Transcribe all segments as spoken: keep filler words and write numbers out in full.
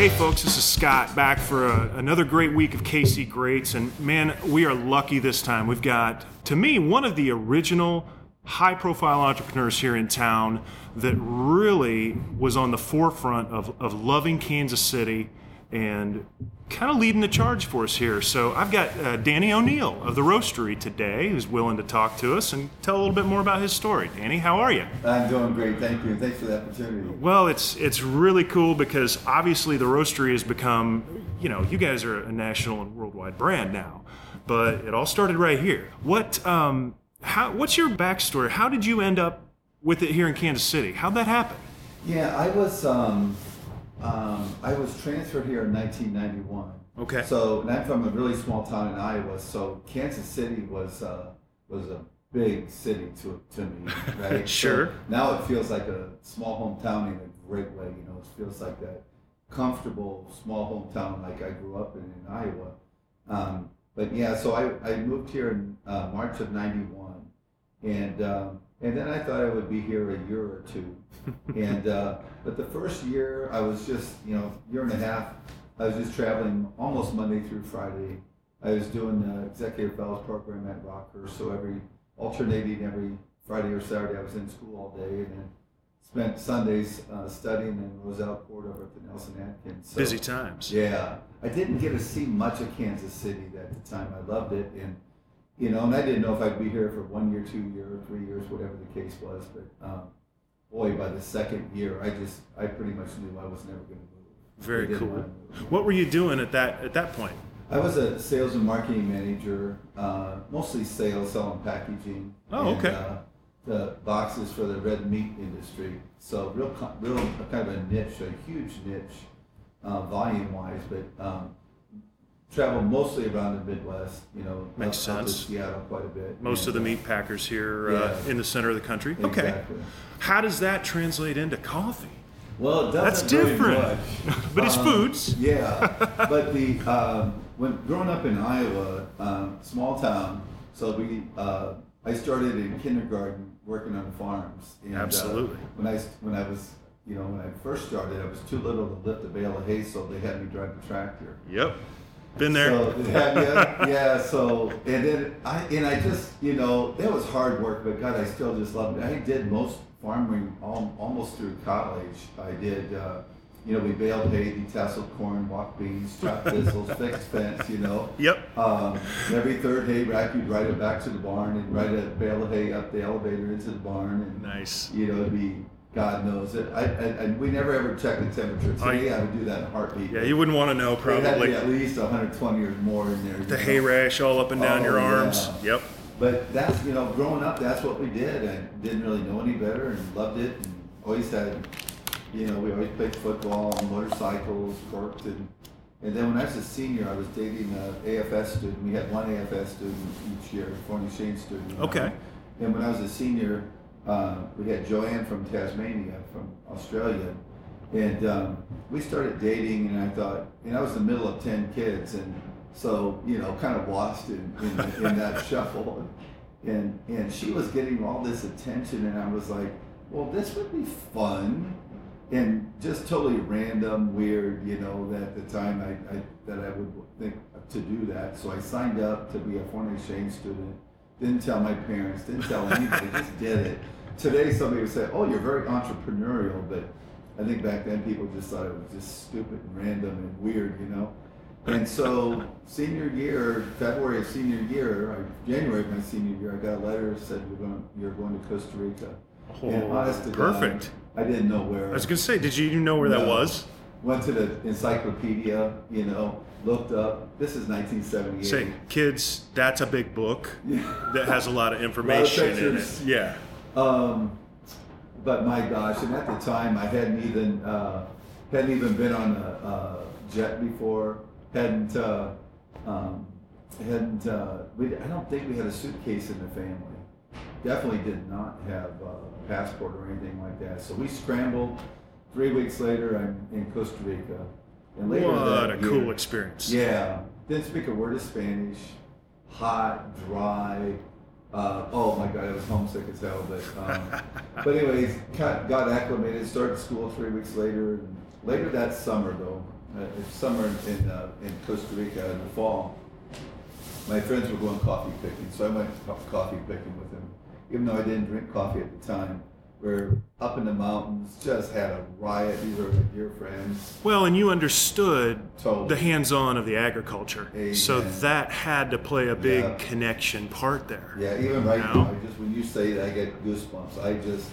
Hey folks, this is Scott back for a, another great week of K C Greats, and man, we are lucky this time. We've got, to me, one of the original high-profile entrepreneurs here in town that really was on the forefront of, of loving Kansas City and kind of leading the charge for us here. So I've got uh, Danny O'Neill of The Roastery today, who's willing to talk to us and tell a little bit more about his story. Danny, how are you? I'm doing great, thank you, and thanks for the opportunity. Well, it's it's really cool because obviously The Roastery has become, you know, you guys are a national and worldwide brand now, but it all started right here. What, um, how, what's your backstory? How did you end up with it here in Kansas City? How'd that happen? Yeah, I was... Um... Um, I was transferred here in nineteen ninety-one. Okay. So, and I'm from a really small town in Iowa, so Kansas City was uh, was a big city to to me, right? Sure. So now it feels like a small hometown in a great way, you know. It feels like that comfortable small hometown like I grew up in in Iowa. Um, but yeah, so I, I moved here in uh, March of ninety-one, and um, and then I thought I would be here a year or two. and uh, but the first year I was just, you know, year and a half, I was just traveling almost Monday through Friday. I was doing the executive fellows program at Rockhurst, so every alternating every Friday or Saturday I was in school all day, and then spent Sundays uh, studying in Roselle Court over at the Nelson Atkins. So, busy times. Yeah, I didn't get to see much of Kansas City at the time. I loved it, and you know, and I didn't know if I'd be here for one year, two year, three years, whatever the case was, but. Um, Boy, by the second year, I just, I pretty much knew I was never going to move. Very cool. Move. What were you doing at that at that point? I was a sales and marketing manager, uh, mostly sales, selling packaging. Oh, and, okay. Uh, the boxes for the red meat industry. So real, real kind of a niche, a huge niche, uh, volume-wise, but um, traveled mostly around the Midwest. You know, makes up, sense. Up to Seattle quite a bit. Most and, of the meat packers here yeah. uh, in the center of the country. Exactly. Okay. How does that translate into coffee? Well, it doesn't. That's different, much. But it's um, foods. Yeah, but the um, when growing up in Iowa, um, small town, so we uh, I started in kindergarten working on farms. And, absolutely. Uh, when I when I was you know when I first started, I was too little to lift a bale of hay, so they had me drive the tractor. Yep, been there. So, yeah, yeah. So and then I and I just you know that was hard work, but God, I still just loved it. I did most. Farming almost through college, I did. Uh, you know, we baled hay, detasseled corn, walked beans, chopped thistles, fixed fence. You know. Yep. Um, every third hay rack, you'd ride it back to the barn and ride a bale of hay up the elevator into the barn. And, nice. You know, it'd be God knows it. I, I, I we never ever checked the temperature. Today I, I would do that in a heartbeat. Yeah, you wouldn't want to know probably. It had to be at least one hundred twenty or more in there. The know? Hay rash all up and down oh, your arms. Yeah. Yep. But that's, you know, growing up, that's what we did. I didn't really know any better and loved it. And always had, you know, we always played football, motorcycles, worked. And, and then when I was a senior, I was dating an A F S student. We had one A F S student each year, a foreign exchange student. Okay. And when I was a senior, uh, we had Joanne from Tasmania, from Australia. And um, we started dating, and I thought, and I was in the middle of ten kids. and. So, you know, kind of lost in, in, in that shuffle. And and she was getting all this attention, and I was like, well, this would be fun. And just totally random, weird, you know, that at the time I, I that I would think to do that. So I signed up to be a foreign exchange student. Didn't tell my parents, didn't tell anybody, just did it. Today somebody would say, oh, you're very entrepreneurial. But I think back then people just thought it was just stupid and random and weird, you know. And so, senior year, February of senior year, or January of my senior year, I got a letter that said, We're going, you're going to Costa Rica. Oh, and honest to perfect. God, I didn't know where. I was going to say, did you know where no. that was? Went to the encyclopedia, you know, looked up. This is nineteen seventy-eight. Say, kids, that's a big book that has a lot of information lot of in it. Yeah. Um, but my gosh, and at the time, I hadn't even, uh, hadn't even been on a, a jet before. Hadn't, uh, um, hadn't, uh, we, I don't think we had a suitcase in the family. Definitely did not have a passport or anything like that. So we scrambled. Three weeks later, I'm in Costa Rica. And later what that a year, cool experience. Yeah. Didn't speak a word of Spanish. Hot, dry. Uh, oh my God, I was homesick as hell. But, um, but anyways, got, got acclimated, started school three weeks later. Later that summer, though, uh, it's summer in uh, in Costa Rica in the fall. My friends were going coffee picking, so I went coffee picking with them. Even though I didn't drink coffee at the time, we're up in the mountains, just had a riot. These are my dear friends. Well, and you understood totally. The hands-on of the agriculture. Amen. So that had to play a big yeah. connection part there. Yeah, even right now, now just when you say that, I get goosebumps. I just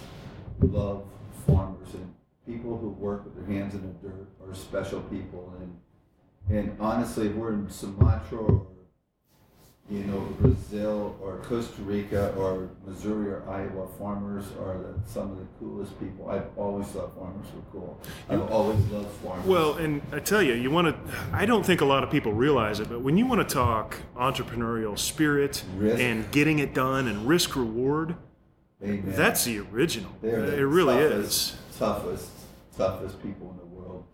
love farmers, and people who work with their hands in the dirt are special people. And and honestly, we're in Sumatra or, you know, Brazil or Costa Rica or Missouri or Iowa, farmers are the, some of the coolest people. I've always thought farmers were cool. I've always loved farmers. Well, and I tell you, you want to, I don't think a lot of people realize it, but when you want to talk entrepreneurial spirit risk. And getting it done and risk reward, amen. That's the original. They're the it really toughest, is. Toughest, toughest people in the world.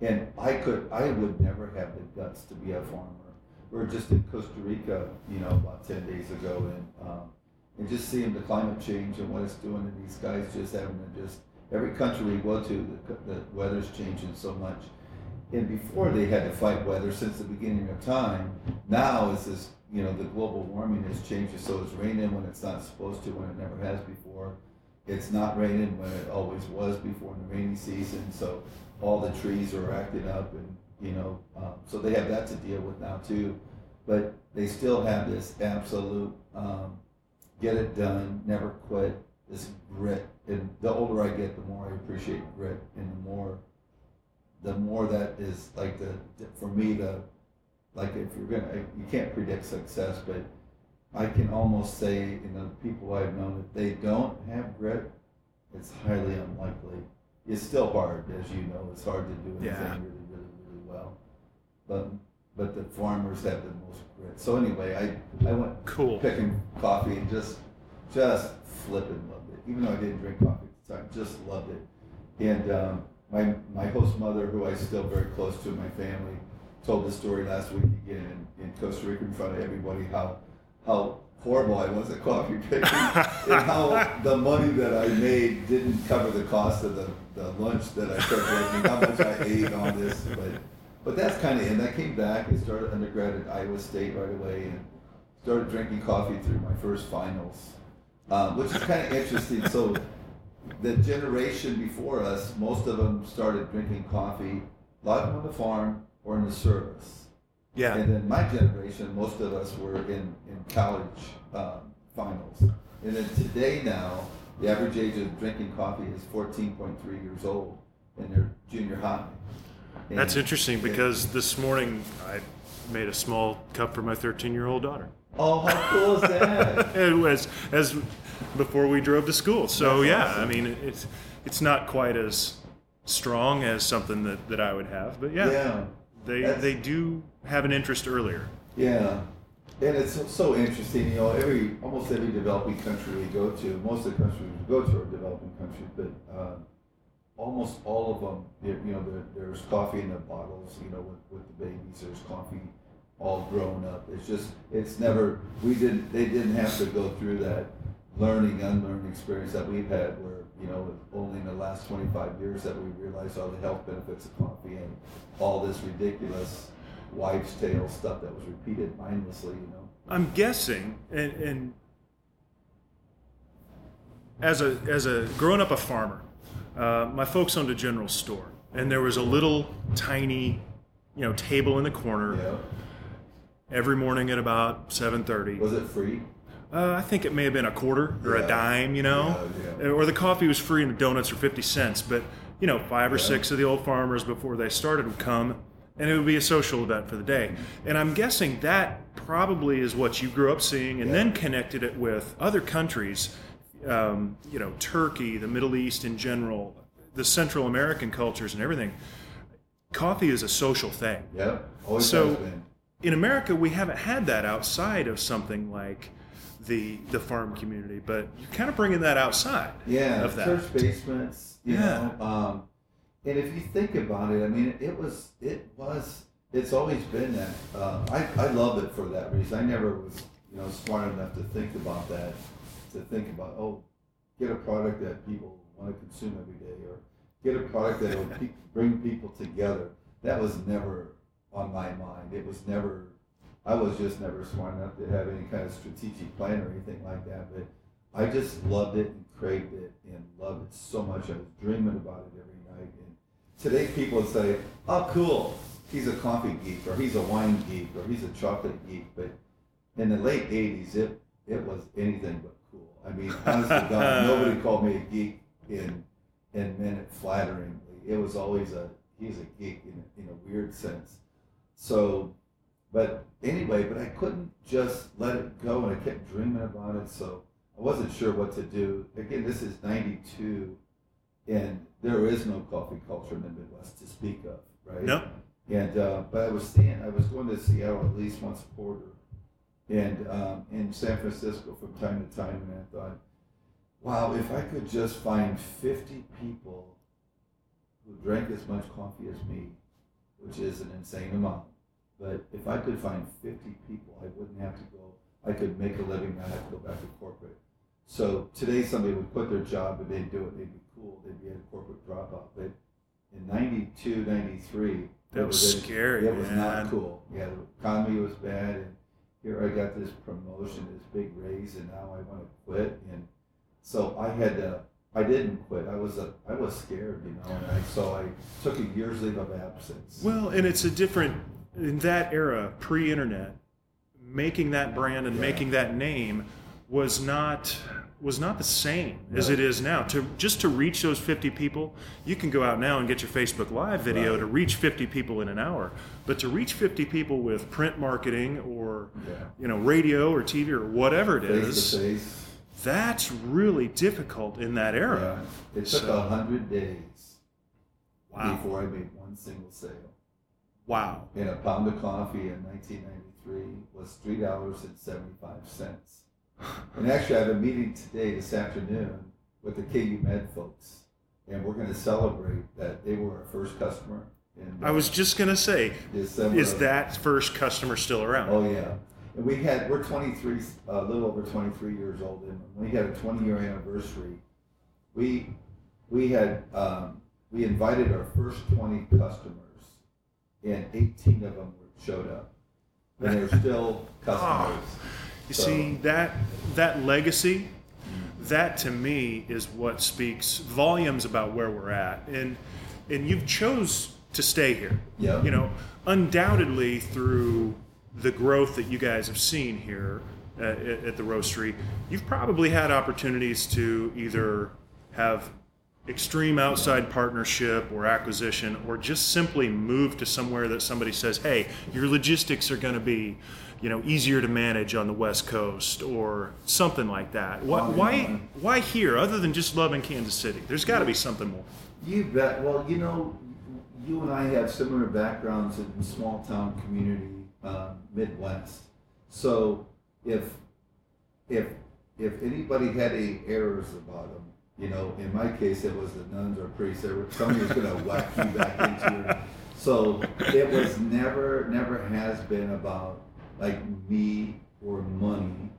And I could, I would never have the guts to be a farmer. We were just in Costa Rica, you know, about ten days ago, and um, and just seeing the climate change and what it's doing, and these guys just having to just, every country we go to, the, the weather's changing so much. And before they had to fight weather since the beginning of time, now it's this, you know, the global warming has changed, so it's raining when it's not supposed to, when it never has before. It's not raining when it always was before in the rainy season, so all the trees are acting up, and you know, um, so they have that to deal with now too, but they still have this absolute um, get it done, never quit, this grit. And the older I get, the more I appreciate grit, and the more, the more that is like the, for me, the, like if you're gonna, you can't predict success, but I can almost say, you know, the people I've known, if they don't have grit, it's highly unlikely. It's still hard, as you know, it's hard to do anything yeah. really. Well, but but the farmers have the most grit. So anyway, I I went cool. picking coffee and just just flipping loved it. Even though I didn't drink coffee at the time, just loved it. And um, my my host mother, who I still very close to, my family, told the story last week again in, in Costa Rica in front of everybody how how horrible I was at coffee picking and how the money that I made didn't cover the cost of the, the lunch that I took with me, how much I ate on this, but. But that's kind of it. And I came back and started undergrad at Iowa State right away and started drinking coffee through my first finals, um, which is kind of interesting. So the generation before us, most of them started drinking coffee, a lot of them on the farm or in the service. Yeah. And then my generation, most of us were in, in college um, finals. And then today now, the average age of drinking coffee is fourteen point three years old in their junior high. And that's interesting because this morning I made a small cup for my thirteen-year-old daughter. Oh, how cool is that? It was as before we drove to school. So that's yeah, awesome. I mean it's it's not quite as strong as something that, that I would have, but yeah, yeah they they do have an interest earlier. Yeah, and it's so, so interesting. You know, every almost every developing country we go to, most of the countries we go to are developing countries, but. Uh, Almost all of them, you know, there, there's coffee in the bottles, you know, with, with the babies. There's coffee all grown up. It's just, it's never, we didn't, they didn't have to go through that learning, unlearning experience that we've had where, you know, only in the last twenty-five years that we realized all the health benefits of coffee and all this ridiculous wives' tale stuff that was repeated mindlessly, you know. I'm guessing, and, and as a, as a growing up a farmer, Uh, my folks owned a general store, and there was a little tiny, you know, table in the corner yeah. every morning at about seven thirty. Was it free? Uh, I think it may have been a quarter or yeah. a dime, you know, yeah, yeah. or the coffee was free and the donuts were fifty cents. But, you know, five or yeah. six of the old farmers before they started would come, and it would be a social event for the day. And I'm guessing that probably is what you grew up seeing and yeah. then connected it with other countries. Um, you know, Turkey, the Middle East in general, the Central American cultures and everything, coffee is a social thing. Yeah, always so has been. In America, we haven't had that outside of something like the the farm community, but you're kind of bringing that outside yeah, of that. Yeah, church basements, you yeah. know. Um, and if you think about it, I mean, it was, it was, it's always been that. Uh, I, I love it for that reason. I never was, you know, smart enough to think about that. To think about, oh, get a product that people want to consume every day, or get a product that will pe- bring people together. that was never on my mind. It was never, I was just never smart enough to have any kind of strategic plan or anything like that, but I just loved it and craved it and loved it so much. I was dreaming about it every night. And today people would say, oh, cool, he's a coffee geek, or he's a wine geek, or he's a chocolate geek, but in the late eighties, it, it was anything but cool. I mean, honestly, God, nobody called me a geek in, and meant it flatteringly. It was always a, he's a geek in a, in a weird sense. So, but anyway, but I couldn't just let it go, and I kept dreaming about it, so I wasn't sure what to do. Again, this is ninety-two, and there is no coffee culture in the Midwest to speak of, right? No. And, uh, but I was seeing, I was going to Seattle at least once a quarter, and um, in San Francisco from time to time, and I thought, wow, if I could just find fifty people who drank as much coffee as me, which is an insane amount, but if I could find fifty people, I wouldn't have to go, I could make a living, not have to go back to corporate. So today somebody would quit their job and they'd do it, they'd be cool, they'd be a corporate dropout, but in ninety-two, ninety-three, that was, was scary, it was man. Not cool. Yeah, the economy was bad, and here I got this promotion, this big raise, and now I want to quit, and so I had to, I didn't quit. I was a, I was scared, you know, and I, so I took a year's leave of absence. Well, and it's a different, in that era, pre-internet, making that brand and yeah. making that name was not was not the same yeah. as it is now. To just to reach those fifty people, you can go out now and get your Facebook Live video right. to reach fifty people in an hour. But to reach fifty people with print marketing or yeah. you know, radio or T V or whatever it is. Face-to-face. That's really difficult in that era. Yeah. It took so, one hundred days wow. before I made one single sale. Wow. And a pound of coffee in nineteen ninety-three was three dollars and seventy-five cents. And actually, I have a meeting today, this afternoon, with the K U Med folks, and we're going to celebrate that they were our first customer. In I was just going to say, December. Is that first customer still around? Oh, yeah. And we had, we're twenty-three, a little over twenty-three years old, and when we had a twenty-year anniversary, we we had, um, we invited our first twenty customers, and eighteen of them showed up, and they're still customers. Oh, you so. see, that that legacy, that to me is what speaks volumes about where we're at, and and you've chose to stay here. Yeah. You know, undoubtedly through the growth that you guys have seen here uh, at, at the Roastery, you've probably had opportunities to either have extreme outside partnership or acquisition, or just simply move to somewhere that somebody says, hey, your logistics are going to be, you know, easier to manage on the West Coast or something like that. Why, oh, yeah. why, why here, other than just loving Kansas City? There's got to be something more. You bet. Well, you know, you and I have similar backgrounds in small town community. Um, Midwest. So if if if anybody had any errors about them, you know, in my case it was the nuns or priests. They were, somebody was going to whack you back into it. So it was never, never has been about like me or money.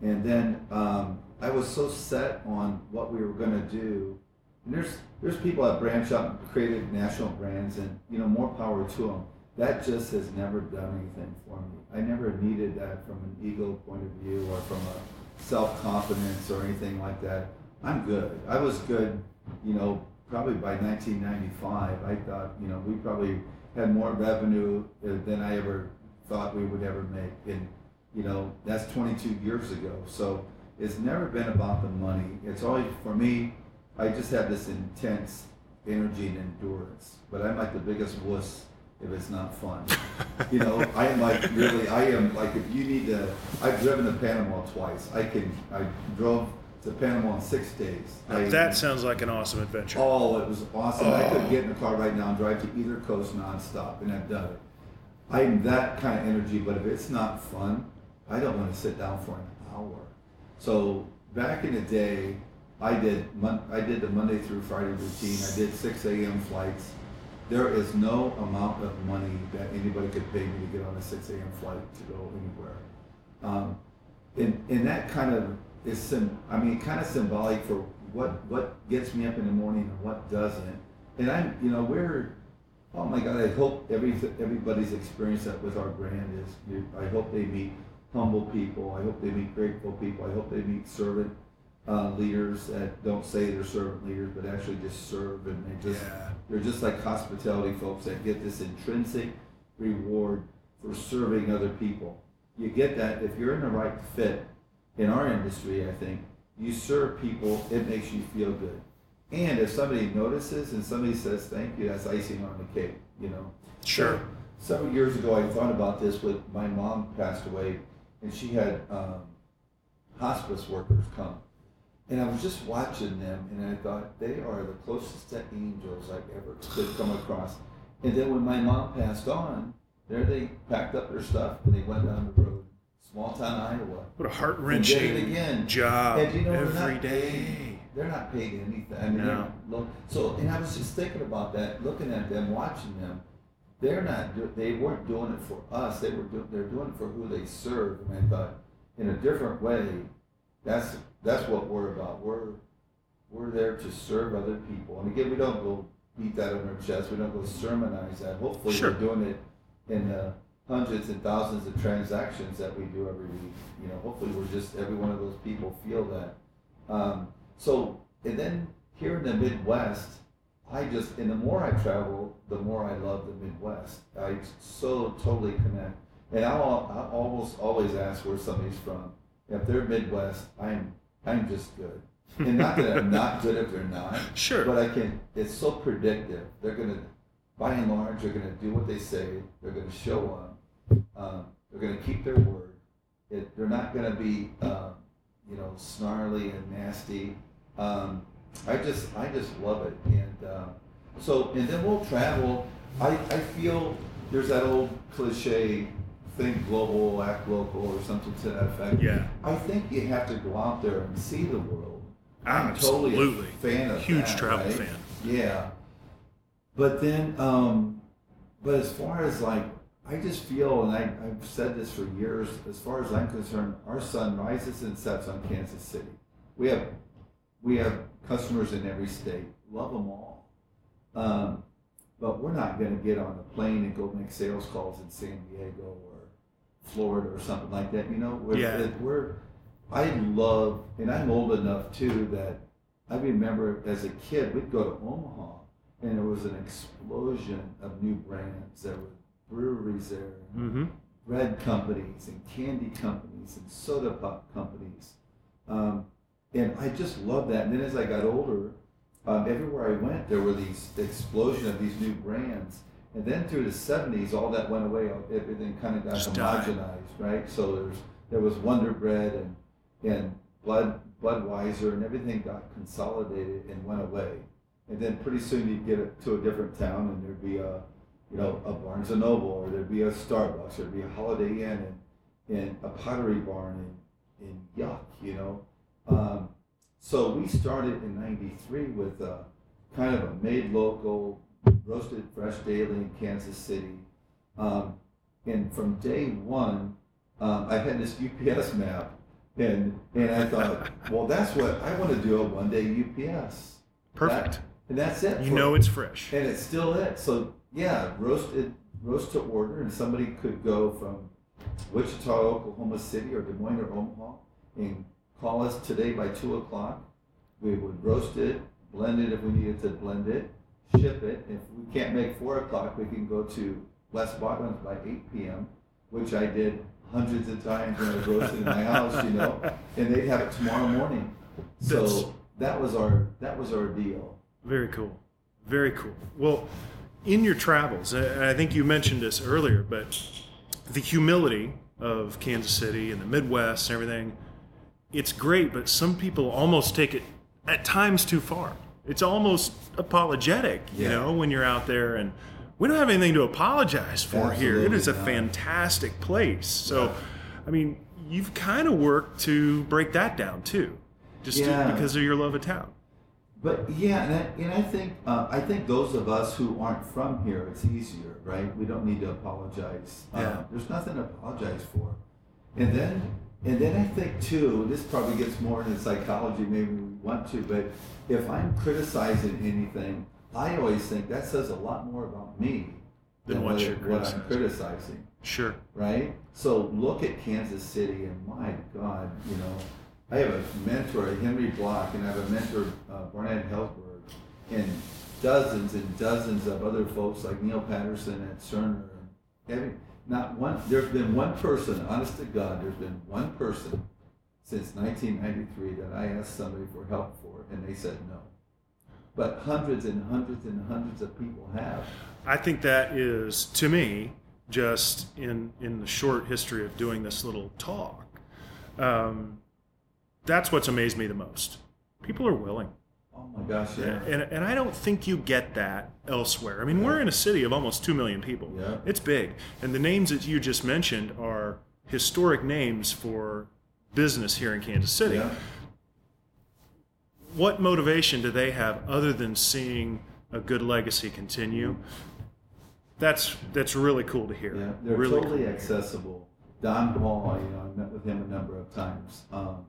And then um, I was so set on what we were going to do. And there's there's people that branch out and created national brands, and you know, more power to them. That just has never done anything for me. I never needed that from an ego point of view or from a self-confidence or anything like that. I'm good. I was good, you know, probably by nineteen ninety-five. I thought, you know, we probably had more revenue than I ever thought we would ever make. And, you know, that's twenty-two years ago. So it's never been about the money. It's always, for me, I just have this intense energy and endurance. But I'm like the biggest wuss if it's not fun. You know, I am like, really, I am like, if you need to, I've driven to Panama twice. I can, I drove to Panama in six days. I, that sounds like an awesome adventure. Oh, it was awesome. Oh. I could get in the car right now and drive to either coast nonstop, and I've done it. I'm that kind of energy, but if it's not fun, I don't want to sit down for an hour. So back in the day, I did, I did the Monday through Friday routine. I did six a.m. flights. There is no amount of money that anybody could pay me to get on a six a.m. flight to go anywhere. Um, and, and that kind of is, sim- I mean, kind of symbolic for what, what gets me up in the morning and what doesn't. And I'm, you know, we're, oh my God, I hope every everybody's experience that with our brand is, I hope they meet humble people, I hope they meet grateful people, I hope they meet servant uh, leaders that don't say they're servant leaders, but actually just serve, and they just, yeah. they're just like hospitality folks that get this intrinsic reward for serving other people. You get that if you're in the right fit in our industry, I think, you serve people, it makes you feel good. And if somebody notices and somebody says thank you, that's icing on the cake, you know. Sure. Several years ago, I thought about this with my mom passed away, and she had um, hospice workers come. And I was just watching them, and I thought, they are the closest to angels I've ever could come across. And then when my mom passed on, there they packed up their stuff, and they went down the road. Small town Iowa. What a heart-wrenching job and, you know, every day. Paid, they're not paid anything. I mean, no. Look, so, and I was just thinking about that, looking at them, watching them. They're not. They weren't doing it for us. They were. Do, they're doing it for who they serve. And I thought, in a different way, that's that's what we're about. We're we're there to serve other people. And again, we don't go beat that on our chest. We don't go sermonize that. Hopefully, sure. we're doing it in the hundreds and thousands of transactions that we do every week. You know, hopefully, we're just every one of those people feel that. Um, so, and then here in the Midwest, I just, and the more I travel, the more I love the Midwest. I so totally connect. And I'll, I'll almost always ask where somebody's from. If they're Midwest, I'm I'm just good. And not that I'm not good if they're not. Sure. But I can, it's so predictive. They're going to, by and large, they're going to do what they say. They're going to show up. Um, they're going to keep their word. It, they're not going to be, um, you know, snarly and nasty. Um, I just, I just love it, and um, so, and then we'll travel. I, I feel there's that old cliche, think global, act local, or something to that effect. Yeah. I think you have to go out there and see the world. I'm absolutely totally a fan of huge that, travel right? fan. Yeah. But then, um, but as far as like, I just feel, and I, I've said this for years. As far as I'm concerned, our sun rises and sets on Kansas City. We have, we have. customers in every state, love them all. Um, but we're not going to get on a plane and go make sales calls in San Diego or Florida or something like that. You know, we're, yeah. we're I love, and I'm old enough too that I remember as a kid, we'd go to Omaha and there was an explosion of new brands. There were breweries there, mm-hmm. bread companies and candy companies and soda pop companies. Um, And I just love that. And then as I got older, um, everywhere I went, there were these explosion of these new brands. And then through the seventies, all that went away. Everything kind of got just homogenized, died. Right? So there's there was Wonder Bread and and Bud Budweiser, and everything got consolidated and went away. And then pretty soon you'd get to a different town, and there'd be a you know a Barnes and Noble, or there'd be a Starbucks, or there'd be a Holiday Inn, and, and a Pottery Barn, and, and Yuck, you know. Um, so we started in ninety-three with a, kind of a made local, roasted fresh daily in Kansas City. Um, and from day one, um, I had this U P S map. And and I thought, well, that's what I want to do, a one-day U P S. Perfect. That, and that's it. You for, know it's fresh. And it's still it. So, yeah, roasted, roast to order. And somebody could go from Wichita, Oklahoma City, or Des Moines, or Omaha, and call us today by two o'clock. We would roast it, blend it if we needed to blend it, ship it. If we can't make four o'clock, we can go to West Bottoms by eight p.m., which I did hundreds of times when I roasted in my house, you know, and they'd have it tomorrow morning. So That's, that was our that was our deal. Very cool. Very cool. Well, in your travels, I think you mentioned this earlier, but the humility of Kansas City and the Midwest and everything, it's great, but some people almost take it at times too far. It's almost apologetic, you yeah. know, when you're out there, and we don't have anything to apologize for Absolutely here. It is a not. fantastic place. So, yeah. I mean, you've kind of worked to break that down too, just yeah. to, because of your love of town. But yeah, and I, and I think uh, I think those of us who aren't from here, it's easier, right? We don't need to apologize. Yeah. Um, there's nothing to apologize for, and then. And then I think, too, this probably gets more into psychology, maybe we want to, but if I'm criticizing anything, I always think that says a lot more about me than, than what, you're what I'm criticizing. Sure. Right? So look at Kansas City, and my God, you know, I have a mentor, Henry Block, and I have a mentor, uh, Bernard Helsberg, and dozens and dozens of other folks like Neil Patterson at Cerner. And every, not one, there's been one person, honest to God, there's been one person since nineteen ninety-three that I asked somebody for help for, and they said no. But hundreds and hundreds and hundreds of people have. I think that is, to me, just in in the short history of doing this little talk, um, that's what's amazed me the most. People are willing. Oh my gosh, yeah. And, and, and I don't think you get that elsewhere. I mean, we're in a city of almost two million people. Yeah. It's big. And the names that you just mentioned are historic names for business here in Kansas City. Yeah. What motivation do they have other than seeing a good legacy continue? That's that's really cool to hear. Yeah, they're really totally cool accessible. Don Paul, you know, I met with him a number of times. Um,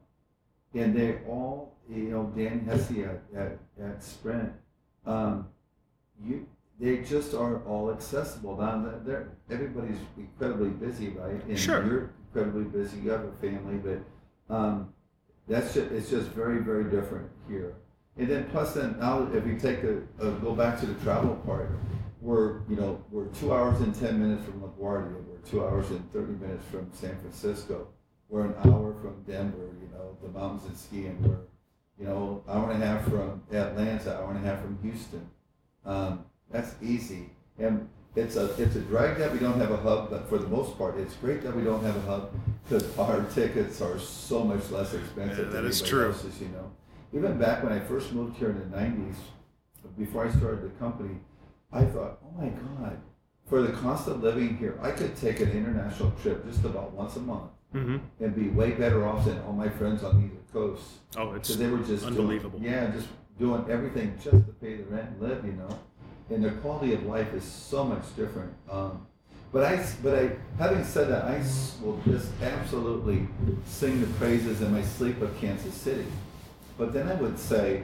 and they all, you know, Dan Hesse at, at, at Sprint, um, you they just are all accessible. Now, they're, everybody's incredibly busy, right? And sure. You're incredibly busy. You have a family, but... Um, That's just, it's just very, very different here. And then plus then now if we take a, a go back to the travel part, we're you know we're two hours and ten minutes from LaGuardia, we're two hours and thirty minutes from San Francisco, we're an hour from Denver, you know, the mountains and skiing, we're you know, hour and a half from Atlanta, hour and a half from Houston. Um, that's easy. And it's a it's a drag that we don't have a hub, but for the most part, it's great that we don't have a hub because our tickets are so much less expensive. Yeah, that than is true. Else's, you know, even back when I first moved here in the nineties, before I started the company, I thought, oh my God, for the cost of living here, I could take an international trip just about once a month mm-hmm. and be way better off than all my friends on either coast. Oh, it's they were just unbelievable. Doing, yeah, just doing everything just to pay the rent and live, you know. And their quality of life is so much different. Um, but I, but I, having said that, I will just absolutely sing the praises in my sleep of Kansas City. But then I would say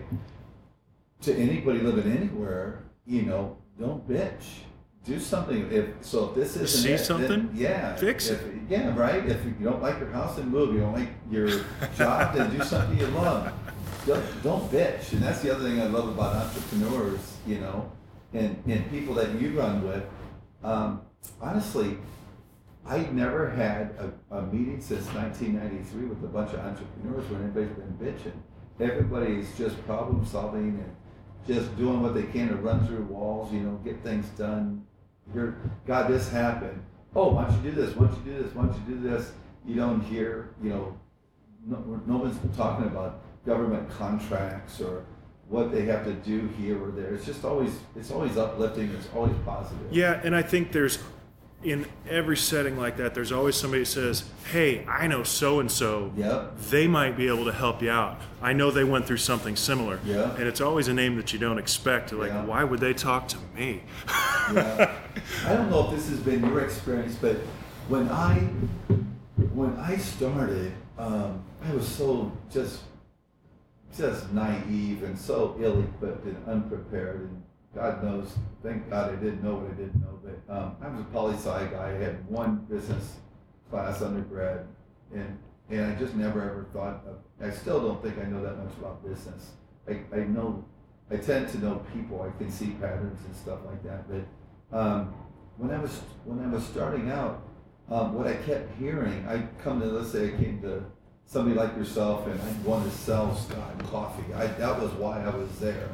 to anybody living anywhere, you know, don't bitch. Do something. If so, if this isn't see it, something, then, yeah, fix if, it. Yeah, right. If you don't like your house, then move. You don't like your job, then do something you love. Don't, don't bitch. And that's the other thing I love about entrepreneurs. You know. And, and people that you run with, um, honestly, I never had a, a meeting since nineteen ninety-three with a bunch of entrepreneurs where anybody's been bitching. Everybody's just problem solving and just doing what they can to run through walls, you know, get things done. You're, God, this happened. Oh, why don't you do this? Why don't you do this? Why don't you do this? You don't hear, you know, no, no one's talking about government contracts or what they have to do here or there. It's just always, it's always uplifting, it's always positive. Yeah, and I think there's, in every setting like that, there's always somebody who says, hey, I know so-and-so, yep. They might be able to help you out. I know they went through something similar. Yeah. And it's always a name that you don't expect. Like, yeah. Why would they talk to me? Yeah. I don't know if this has been your experience, but when I, when I started, um, I was so just, just naive and so ill-equipped and unprepared, and God knows, thank God I didn't know what I didn't know, but um, I was a poli-sci guy. I had one business class undergrad, and and I just never ever thought of, I still don't think I know that much about business. I, I know, I tend to know people, I can see patterns and stuff like that, but um, when I was when I was starting out, um, what I kept hearing, I come to, let's say I came to somebody like yourself, and I wanted to sell Scott coffee. I, that was why I was there.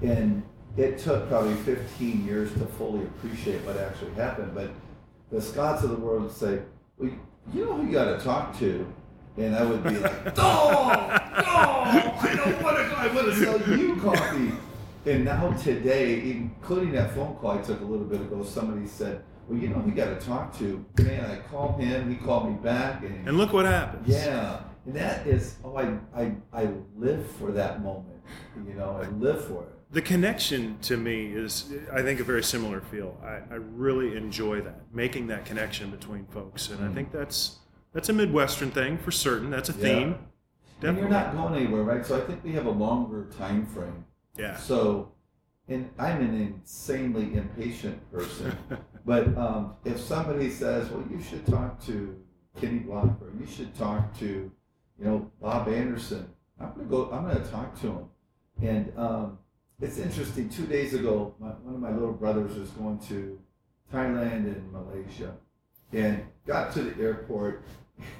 And it took probably fifteen years to fully appreciate what actually happened. But the Scots of the world would say, well, you know who you got to talk to? And I would be like, no, no, I don't want to, I want to sell you coffee. And now today, including that phone call I took a little bit ago, somebody said, well, you know, we got to talk to, man, I called him, he called me back. And, and look what happens. Yeah. And that is, oh, I, I I live for that moment, you know, I live for it. The connection to me is, I think, a very similar feel. I, I really enjoy that, making that connection between folks. And mm-hmm. I think that's that's a Midwestern thing for certain. That's a yeah. theme. Definitely. And you're not going anywhere, right? So I think we have a longer time frame. Yeah. So, and I'm an insanely impatient person, but um, if somebody says, well, you should talk to Kenny Blackburn, you should talk to, you know, Bob Anderson, I'm going to go, I'm going to talk to him. And um, it's interesting, two days ago, my, one of my little brothers was going to Thailand and Malaysia, and got to the airport,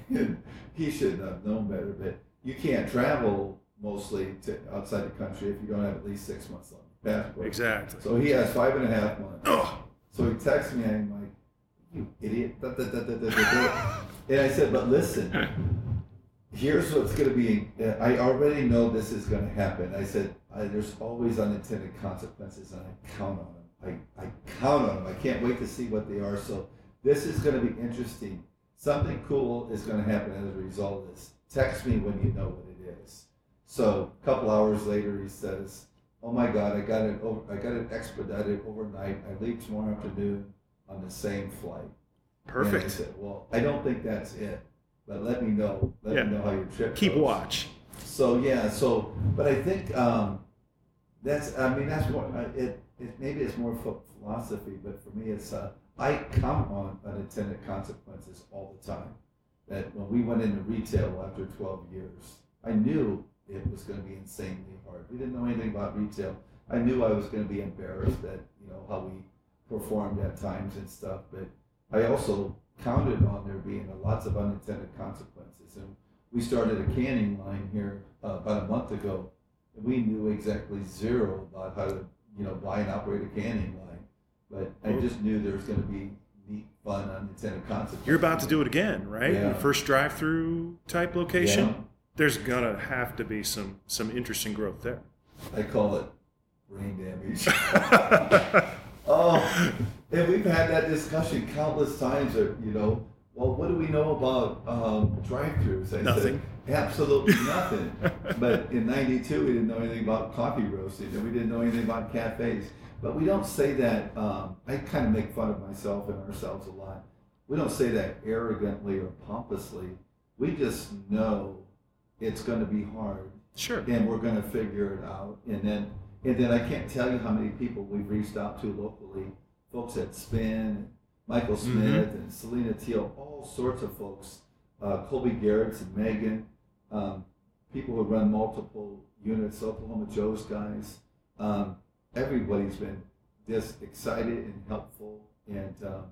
and he shouldn't have known better, but you can't travel mostly to outside the country if you don't have at least six months on your passport. Exactly. So he has five and a half months. Oh. So he texts me, and I'm like, you idiot. Da, da, da, da, da, da. And I said, but listen, here's what's going to be. I already know this is going to happen. I said, I, there's always unintended consequences, and I count on them. I, I count on them. I can't wait to see what they are. So this is going to be interesting. Something cool is going to happen as a result of this. Text me when you know what it is. So a couple hours later, he says, "Oh my God, I got it! Over, I got it expedited overnight. I leave tomorrow afternoon on the same flight." Perfect. And I said, "Well, I don't think that's it, but let me know. Let yeah. me know how your trip goes." Keep watch. So yeah. So, but I think um, that's. I mean, that's more. It, it maybe it's more philosophy, but for me, it's. Uh, I count on unintended consequences all the time. That when we went into retail after twelve years, I knew it was going to be insanely hard. We didn't know anything about retail. I knew I was going to be embarrassed at, you know, how we performed at times and stuff, but I also counted on there being lots of unintended consequences. And we started a canning line here uh, about a month ago, and we knew exactly zero about how to, you know, buy and operate a canning line. But I just knew there was going to be neat, fun, unintended consequences. You're about to do it again, right? Yeah. Your first drive-through type location. Yeah. There's going to have to be some, some interesting growth there. I call it brain damage. Oh, and we've had that discussion countless times. Or, you know, well, what do we know about um, drive-thrus? I nothing. Said, absolutely nothing. But in ninety-two, we didn't know anything about coffee roasting, and we didn't know anything about cafes. But we don't say that, um, I kind of make fun of myself and ourselves a lot. We don't say that arrogantly or pompously. We just know it's going to be hard. Sure. And we're going to figure it out. And then and then I can't tell you how many people we've reached out to locally. Folks at Spin, Michael Smith, mm-hmm. and Selena Teal, all sorts of folks. Uh, Colby Garrett's and Megan. Um, people who run multiple units, Oklahoma Joe's guys. Um, Everybody's been just excited and helpful, and um,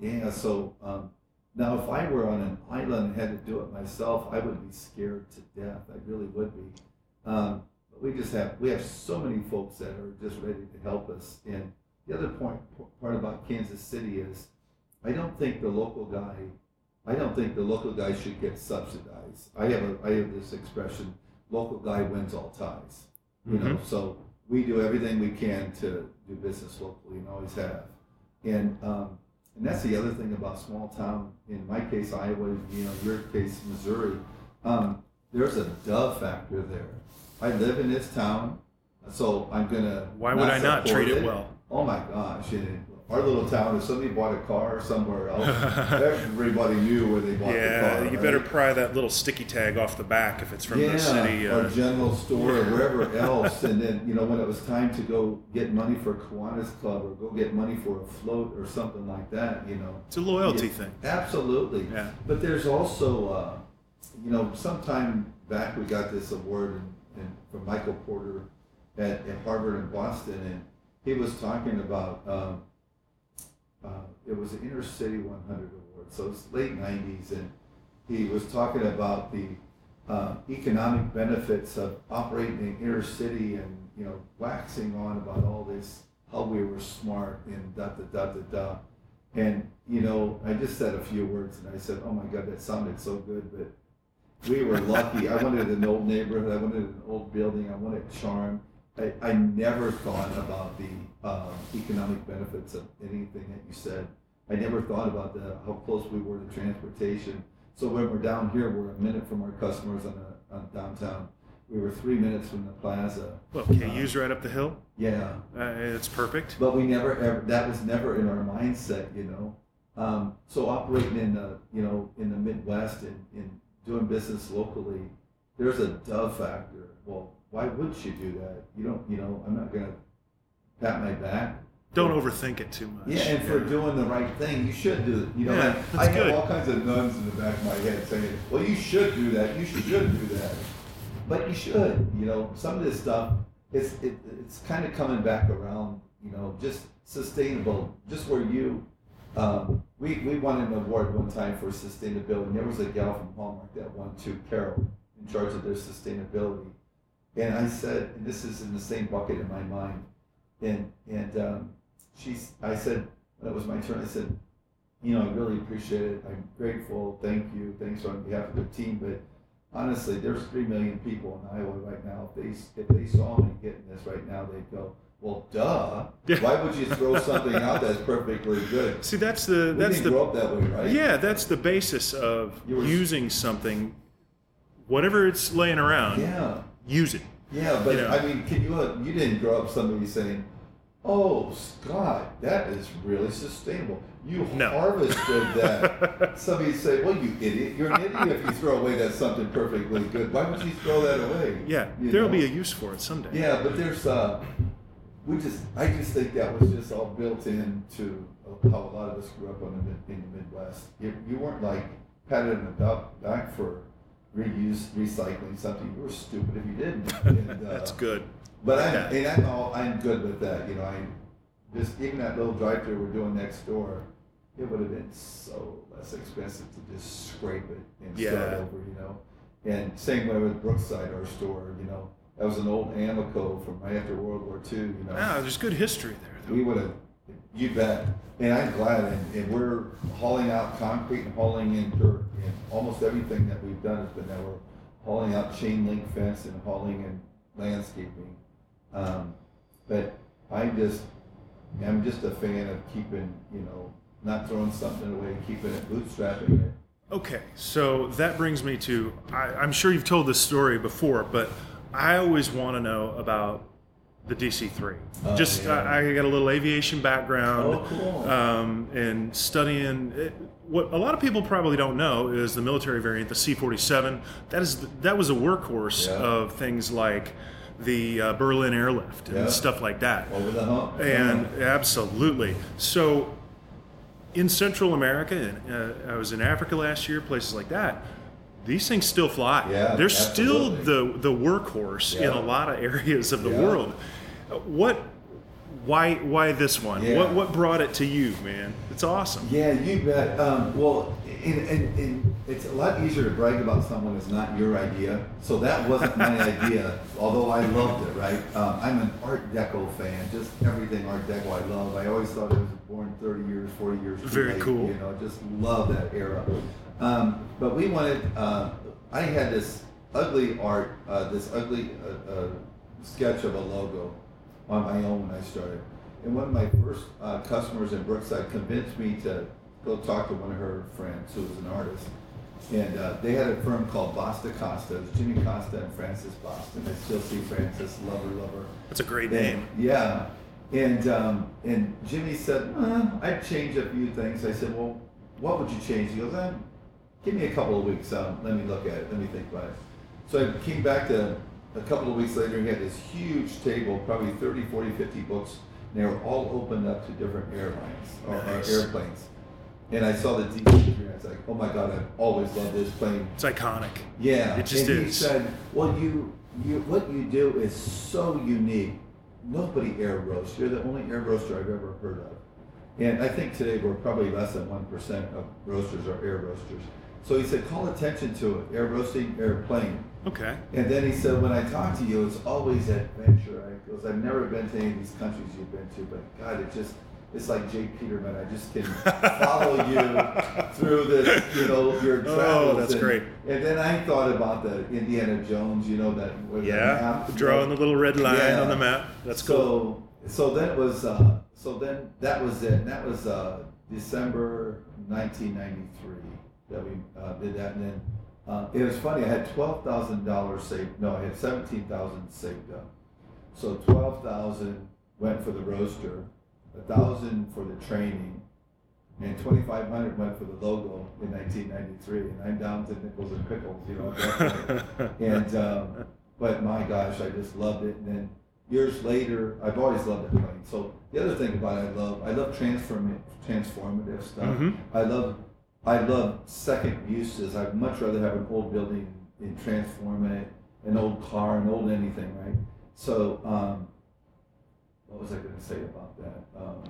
yeah. So um, now, if I were on an island and had to do it myself, I would be scared to death. I really would be. Um, but we just have we have so many folks that are just ready to help us. And the other point part about Kansas City is, I don't think the local guy, I don't think the local guy should get subsidized. I have a I have this expression: local guy wins all ties. You mm-hmm. know, so. We do everything we can to do business locally, and always have. And um, and that's the other thing about small town. In my case, Iowa. You know, your case, Missouri. Um, there's a dove factor there. I live in this town, so I'm gonna. Why would I not treat it, it well? Oh my gosh! In our little town, if somebody bought a car somewhere else, everybody knew where they bought yeah, the car. Yeah, you right? better pry that little sticky tag off the back if it's from yeah, the city. Yeah, uh, or general store or wherever else. And then, you know, when it was time to go get money for a Kiwanis Club or go get money for a float or something like that, you know. It's a loyalty yeah, thing. Absolutely. Yeah. But there's also, uh, you know, sometime back we got this award in, in, from Michael Porter at, at Harvard and Boston, and he was talking about, um, uh, it was an Inner City one hundred award, so it's late nineties, and he was talking about the uh, economic benefits of operating in inner city, and, you know, waxing on about all this, how we were smart, and da da da da da. And, you know, I just said a few words, and I said, oh my God, that sounded so good, but we were lucky. I wanted an old neighborhood, I wanted an old building, I wanted charm. I, I never thought about the uh, economic benefits of anything that you said. I never thought about the, how close we were to transportation. So when we're down here, we're a minute from our customers on, a, on downtown. We were three minutes from the plaza. Well, K U's um, right up the hill. Yeah. Uh, it's perfect. But we never ever, that was never in our mindset, you know. Um, so operating in the, you know, in the Midwest and, and doing business locally, there's a dove factor. Well, why would you do that? You don't, you know, I'm not going to got my back. Don't overthink it too much. Yeah, and yeah. for doing the right thing, you should do it. You know, yeah, like, I have good. all kinds of nuns in the back of my head saying, well, you should do that, you should do that. But you should, you know, some of this stuff, it's it, it's kind of coming back around, you know, just sustainable, just where you, um, we, we won an award one time for sustainability. There was a gal from Hallmark that won too, Carol, in charge of their sustainability. And I said, and this is in the same bucket in my mind, and, and um, she's, I said, that was my turn, I said, you know, I really appreciate it, I'm grateful, thank you, thanks on behalf of the team, but honestly, there's three million people in Iowa right now. If they, if they saw me getting this right now, they'd go, well, duh. Yeah. Why would you throw something out that's perfectly good? See, that's the... We that's didn't the, grow up that way, right? Yeah, that's the basis of were, using something, whatever it's laying around, yeah. use it. Yeah, but, you know? I mean, can you look, you didn't grow up somebody saying, oh, Scott, that is really sustainable. You no. harvested that. Somebody say, well, you idiot. You're an idiot if you throw away that something perfectly good. Why would you throw that away? Yeah, you there'll know? be a use for it someday. Yeah, but there's, uh, we just, I just think that was just all built into how a lot of us grew up on the, in the Midwest. You, you weren't like patted about back for reuse, recycling something. You were stupid if you didn't. And, uh, that's good. But I'm, yeah. and I'm, all, I'm good with that, you know, I just, even that little drive-thru we're doing next door, it would have been so less expensive to just scrape it and yeah. start over, you know. And same way with Brookside, our store, you know, that was an old Amoco from right after World War Two, you know. Ah, there's good history there, though. We would have, you bet, and I'm glad, and, and we're hauling out concrete and hauling in dirt, and almost everything that we've done has been that we're hauling out chain link fence and hauling in landscaping. Um, but I just, I'm just a fan of keeping, you know, not throwing something away, keeping it, bootstrapping it. Okay, so that brings me to, I, I'm sure you've told this story before, but I always want to know about the D C three. Oh, just, yeah. I, I got a little aviation background, oh, cool. um, and studying, it, what a lot of people probably don't know is the military variant, the C forty-seven, that is, the, that was a workhorse yeah. of things like the uh, Berlin airlift and yeah. stuff like that. Over the hump. And yeah. absolutely. So in Central America, and uh, I was in Africa last year, places like that, these things still fly. Yeah, They're absolutely. still the, the workhorse yeah. in a lot of areas of the yeah. world. What, why why this one? Yeah. What what brought it to you, man? It's awesome. Yeah, you bet. Um, well, and, and, and it's a lot easier to brag about someone that's not your idea. So that wasn't my idea, although I loved it, right? Um, I'm an Art Deco fan, just everything Art Deco I love. I always thought I was born thirty years, forty years too Very late, cool. You know, just love that era. Um, but we wanted, uh, I had this ugly art, uh, this ugly uh, uh, sketch of a logo on my own when I started. And one of my first uh, customers in Brookside convinced me to go talk to one of her friends who was an artist. And uh, they had a firm called Basta Costa. It was Jimmy Costa and Francis Boston. I still see Francis, lover, lover. That's a great and, name. Yeah. And um, and Jimmy said, uh, I'd change a few things. I said, well, what would you change? He goes, uh, give me a couple of weeks. Um, let me look at it. Let me think about it. So I came back to a couple of weeks later, he had this huge table, probably thirty, forty, fifty books. And they were all opened up to different airlines or, nice. or airplanes. And I saw the D C three, and I was like, oh my God, I've always loved this plane. It's iconic. Yeah. It just and is. And he said, well, you, you, what you do is so unique. Nobody air roasts. You're the only air roaster I've ever heard of. And I think today we're probably less than one percent of roasters are air roasters. So he said, call attention to it, air roasting, airplane. Okay. And then he said, when I talk to you, it's always adventure. I goes, I've never been to any of these countries you've been to, but God, it just... It's like Jake Peterman. I just can follow you through this, you know, your travels. Oh, that's and, great. And then I thought about the Indiana Jones, you know, that yeah, the drawing the little red line yeah. on the map. That's so, cool. So that was uh, so then that was it. And that was uh, December nineteen ninety-three that we uh, did that. And then uh, it was funny. I had twelve thousand dollars saved. No, I had seventeen thousand saved up. So twelve thousand went for the roaster. A thousand for the training, and twenty-five hundred went for the logo in nineteen ninety-three, and I'm down to nickels and pickles, you know. and um, but my gosh, I just loved it. And then years later, I've always loved it. Playing. So the other thing about it, I love, I love transform transformative stuff. Mm-hmm. I love, I love second uses. I'd much rather have an old building and transform it, an old car, an old anything, right? So, um, what was I going to say about that? Um,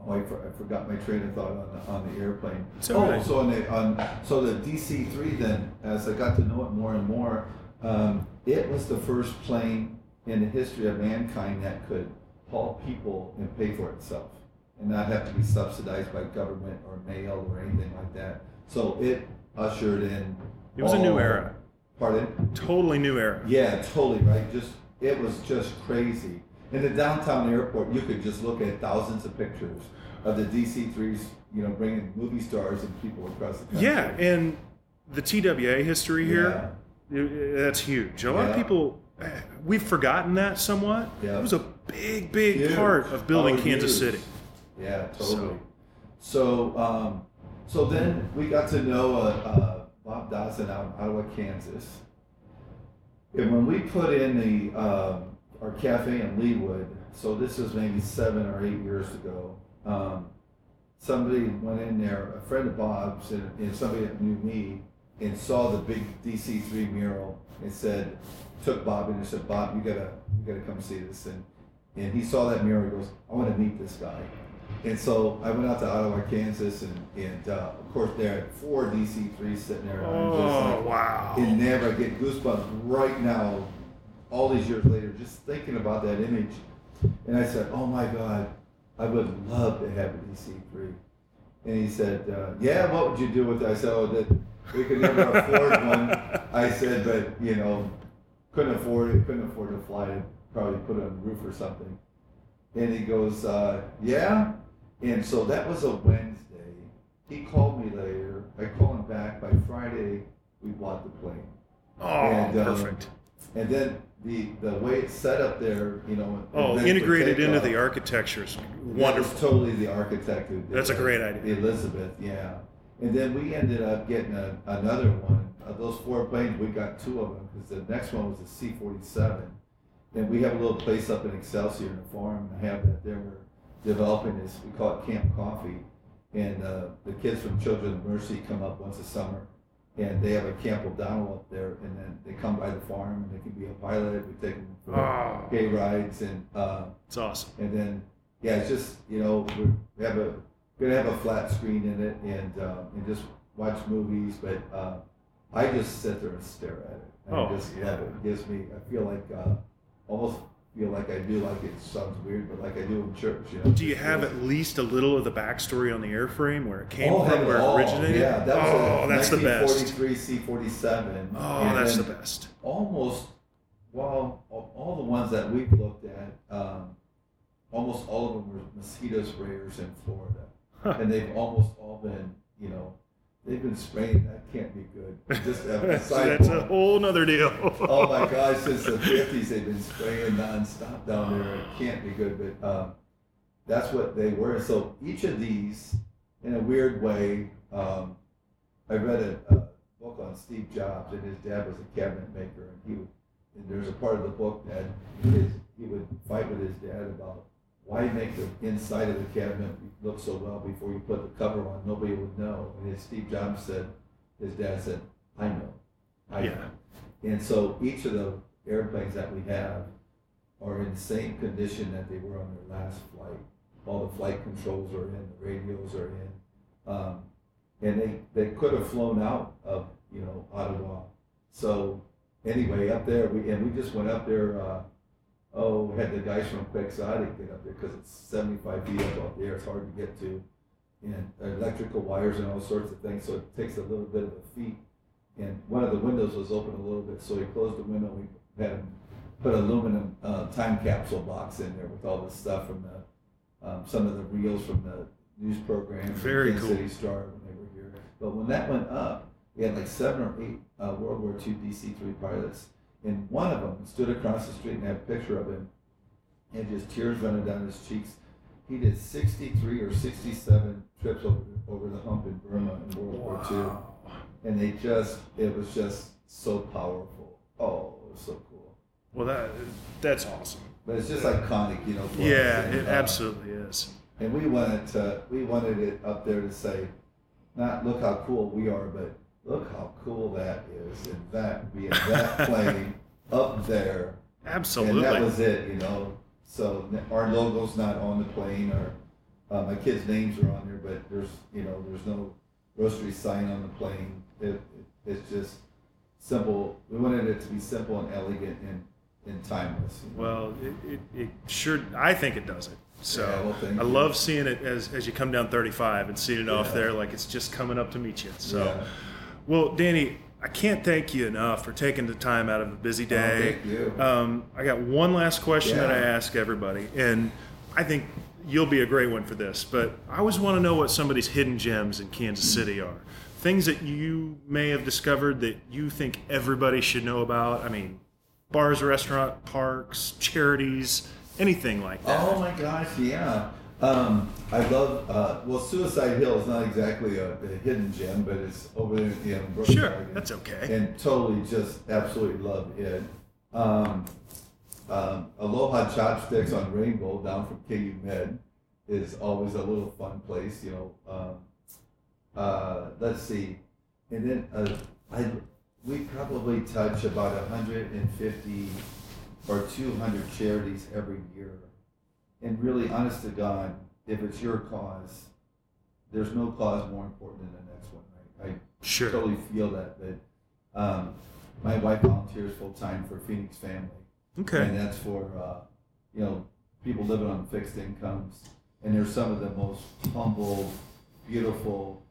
Oh, I, for, I forgot my train of thought on the, on the airplane. So oh, right. so on the on so the D C three then, as I got to know it more and more, um, it was the first plane in the history of mankind that could haul people and pay for itself, and not have to be subsidized by government or mail or anything like that. So it ushered in. It was all, a new era. Pardon? Totally new era. Yeah, totally right. Just it was just crazy. In the downtown airport, you could just look at thousands of pictures of the D C threes, you know, bringing movie stars and people across the country. Yeah, and the T W A history here, yeah. that's huge. A lot yeah. of people, we've forgotten that somewhat. Yeah. It was a big, big huge. part of building oh, Kansas huge. City. Yeah, totally. So so, um, so then we got to know uh, uh, Bob Dawson out in Ottawa, Kansas. And when we put in the... Uh, our cafe in Leawood, so this was maybe seven or eight years ago. Um, somebody went in there, a friend of Bob's, and, and somebody that knew me, and saw the big D C three mural and said, took Bob in and said, Bob, you gotta, you gotta come see this. And and he saw that mural, he goes, I want to meet this guy. And so I went out to Ottawa, Kansas, and and uh, of course there had four D C threes sitting there. Oh and just like, wow! And never get goosebumps right now. All these years later, just thinking about that image, and I said, oh my God, I would love to have a D C three. And he said, uh, yeah, what would you do with it? I said, oh, that we could never afford one. I said, but, you know, couldn't afford it, couldn't afford to fly it, probably put it on the roof or something. And he goes, uh, yeah. And so that was a Wednesday. He called me later. I called him back. By Friday, we bought the plane. Oh, and, um, perfect. And then... The the way it's set up there, you know. Oh, integrated into the architecture is wonderful. That's totally the architect. That's a great idea. Elizabeth, yeah. And then we ended up getting a, another one. Of those four planes, we got two of them because the next one was a C forty-seven. And we have a little place up in Excelsior in the farm. I have that there. We're developing this. We call it Camp Coffee. And uh, the kids from Children of Mercy come up once a summer. And they have a Camp O'Donnell up there, and then they come by the farm, and they can be a pilot. We take them for oh. day rides, and uh, it's awesome. And then, yeah, it's just you know we're, we have a we're gonna have a flat screen in it, and uh, and just watch movies. But uh, I just sit there and stare at it. And oh, I just love it. It gives me. I feel like uh, almost feel like I do. Like it sounds weird, but like I do in church. You know? Do you have at least a little of the backstory on the airframe, where it came oh, from, where it all. originated? Yeah, that was oh, a that's the best. nineteen forty-three C forty-seven. Oh, that's the best. Almost, well, all the ones that we've looked at, um, almost all of them were mosquito sprayers in Florida, huh. and they've almost all been, you know, they've been spraying. That can't be good. Just a so that's a whole nother deal. Oh my gosh, since the fifties they've been spraying nonstop down there. It can't be good, but um, that's what they were. So each of these, in a weird way, um, I read a, a book on Steve Jobs, and his dad was a cabinet maker, and he would, and there's a part of the book that his, he would fight with his dad about why make the inside of the cabinet look so well before you put the cover on? Nobody would know. And as Steve Jobs said, his dad said, I know. I yeah. know. And so each of the airplanes that we have are in the same condition that they were on their last flight. All the flight controls are in, the radios are in. Um, and they, they could have flown out of, you know, Ottawa. So anyway, up there, we and we just went up there. Uh, Oh, we had the guys from Quixotic get up there because it's seventy-five feet up out there. It's hard to get to. And electrical wires and all sorts of things, so it takes a little bit of a feat. And one of the windows was open a little bit, so we closed the window. We had him put an aluminum uh, time capsule box in there with all this stuff from the, um, some of the reels from the news program. Very cool. Kansas City Star when they were here. But when that went up, we had like seven or eight uh, World War Two D C three pilots. And one of them stood across the street and had a picture of him, and just tears running down his cheeks. He did sixty-three or sixty-seven trips over, over the hump in Burma in World wow. War Two, and they just—it was just so powerful. Oh, it was so cool. Well, that that's awesome. But it's just iconic, you know. For yeah, us. And, it uh, absolutely is. And we wanted to, we wanted it up there to say, not look how cool we are, but look how cool that is, and that being that plane up there. Absolutely. And that was it, you know. So our logo's not on the plane, or uh, my kids' names are on there, but there's, you know, there's no Roastery sign on the plane. It, it, it's just simple. We wanted it to be simple and elegant and, and timeless. You know? Well, it, it, it sure, I think it does it. So yeah, well, thank I you. Love seeing it as, as you come down thirty-five and seeing it yeah. off there, like it's just coming up to meet you. So, yeah. Well, Danny, I can't thank you enough for taking the time out of a busy day. Oh, thank you. Um, I got one last question yeah. that I ask everybody, and I think you'll be a great one for this, but I always want to know what somebody's hidden gems in Kansas City are. Things that you may have discovered that you think everybody should know about. I mean, bars, restaurant, parks, charities, anything like that. Oh my gosh, yeah. Um, I love, uh, well, Suicide Hill is not exactly a, a hidden gem, but it's over there in, in Brookside. Sure, and, that's okay. And totally just absolutely love it. Um, um, Aloha Chopsticks on Rainbow down from K U Med is always a little fun place, you know. Um, uh, let's see. And then uh, I, we probably touch about one hundred fifty or two hundred charities every year. And really, honest to God, if it's your cause, there's no cause more important than the next one. Right? I sure. totally feel that. But um, my wife volunteers full time for Phoenix Family. Okay. And that's for uh, you know, people living on fixed incomes, and they're some of the most humble, beautiful,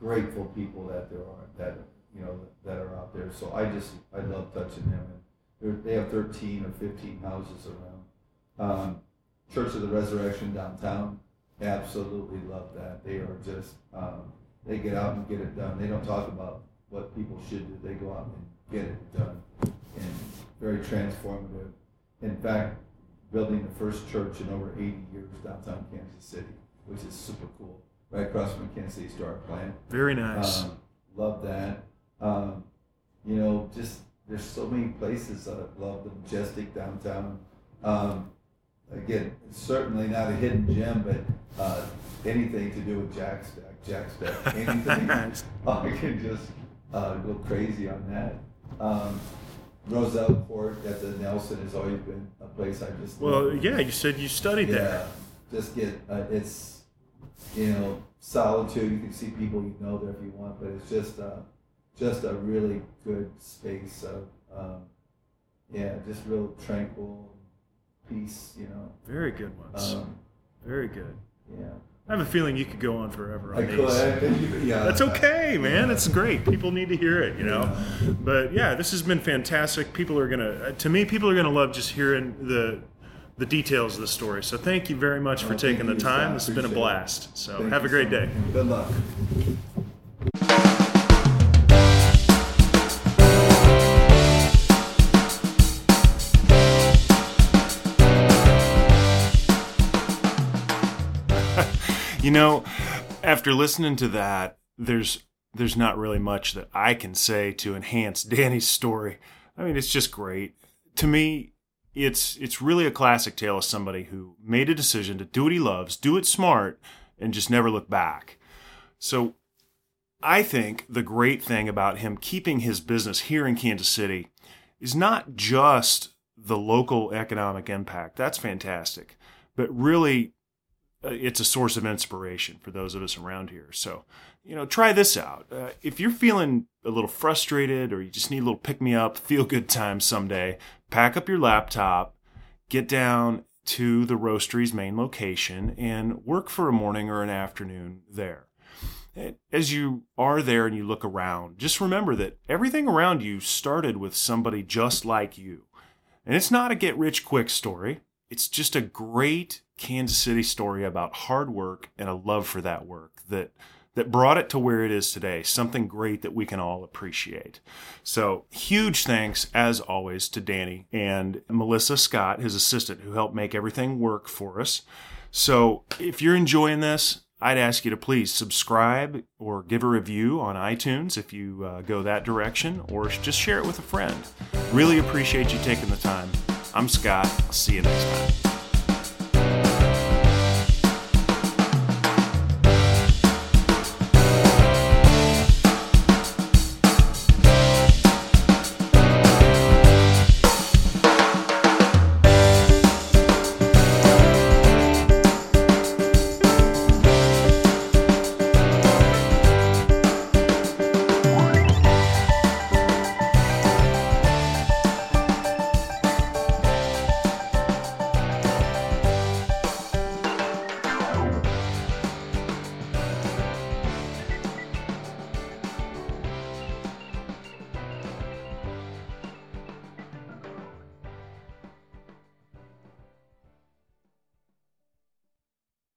grateful people that there are that you know that are out there. So I just I love touching them. And they have thirteen or fifteen houses around. Um, Church of the Resurrection downtown, absolutely love that. They are just, um, they get out and get it done. They don't talk about what people should do. They go out and get it done. And very transformative. In fact, building the first church in over eighty years downtown Kansas City, which is super cool. Right across from Kansas City Star Plant. Very nice. Um, love that. Um, you know, just, there's so many places that I love. The majestic downtown. Um, Again, certainly not a hidden gem, but uh, anything to do with Jack Stack, Jack Stack, anything. I can just uh, go crazy on that. Um, Roselle Court at the Nelson has always been a place I just. Well, loved. Yeah, you said you studied yeah, that. Just get uh, it's, you know, solitude. You can see people you know there if you want, but it's just uh, just a really good space of um, yeah, just real tranquil. Piece, you know. Very good ones. Um, Very good. Yeah. I have a feeling you could go on forever on I these. Could. Yeah. That's okay, man. Yeah. It's great. People need to hear it, you know. Yeah. But yeah, this has been fantastic. People are gonna, to me, people are gonna love just hearing the the details of the story. So thank you very much well, for taking the time. This has been a blast. It. So thank have a great so day. Good luck. You know, after listening to that, there's there's not really much that I can say to enhance Danny's story. I mean, it's just great. To me, it's it's really a classic tale of somebody who made a decision to do what he loves, do it smart, and just never look back. So I think the great thing about him keeping his business here in Kansas City is not just the local economic impact. That's fantastic. But really, it's a source of inspiration for those of us around here. So, you know, try this out. Uh, if you're feeling a little frustrated or you just need a little pick-me-up, feel-good time someday, pack up your laptop, get down to the Roastery's main location, and work for a morning or an afternoon there. As you are there and you look around, just remember that everything around you started with somebody just like you. And it's not a get-rich-quick story. It's just a great Kansas City story about hard work and a love for that work that that brought it to where it is today, something great that we can all appreciate. So huge thanks, as always, to Danny and Melissa Scott, his assistant, who helped make everything work for us. So if you're enjoying this, I'd ask you to please subscribe or give a review on iTunes if you uh, go that direction, or just share it with a friend. Really appreciate you taking the time. I'm Scott. I'll see you next time.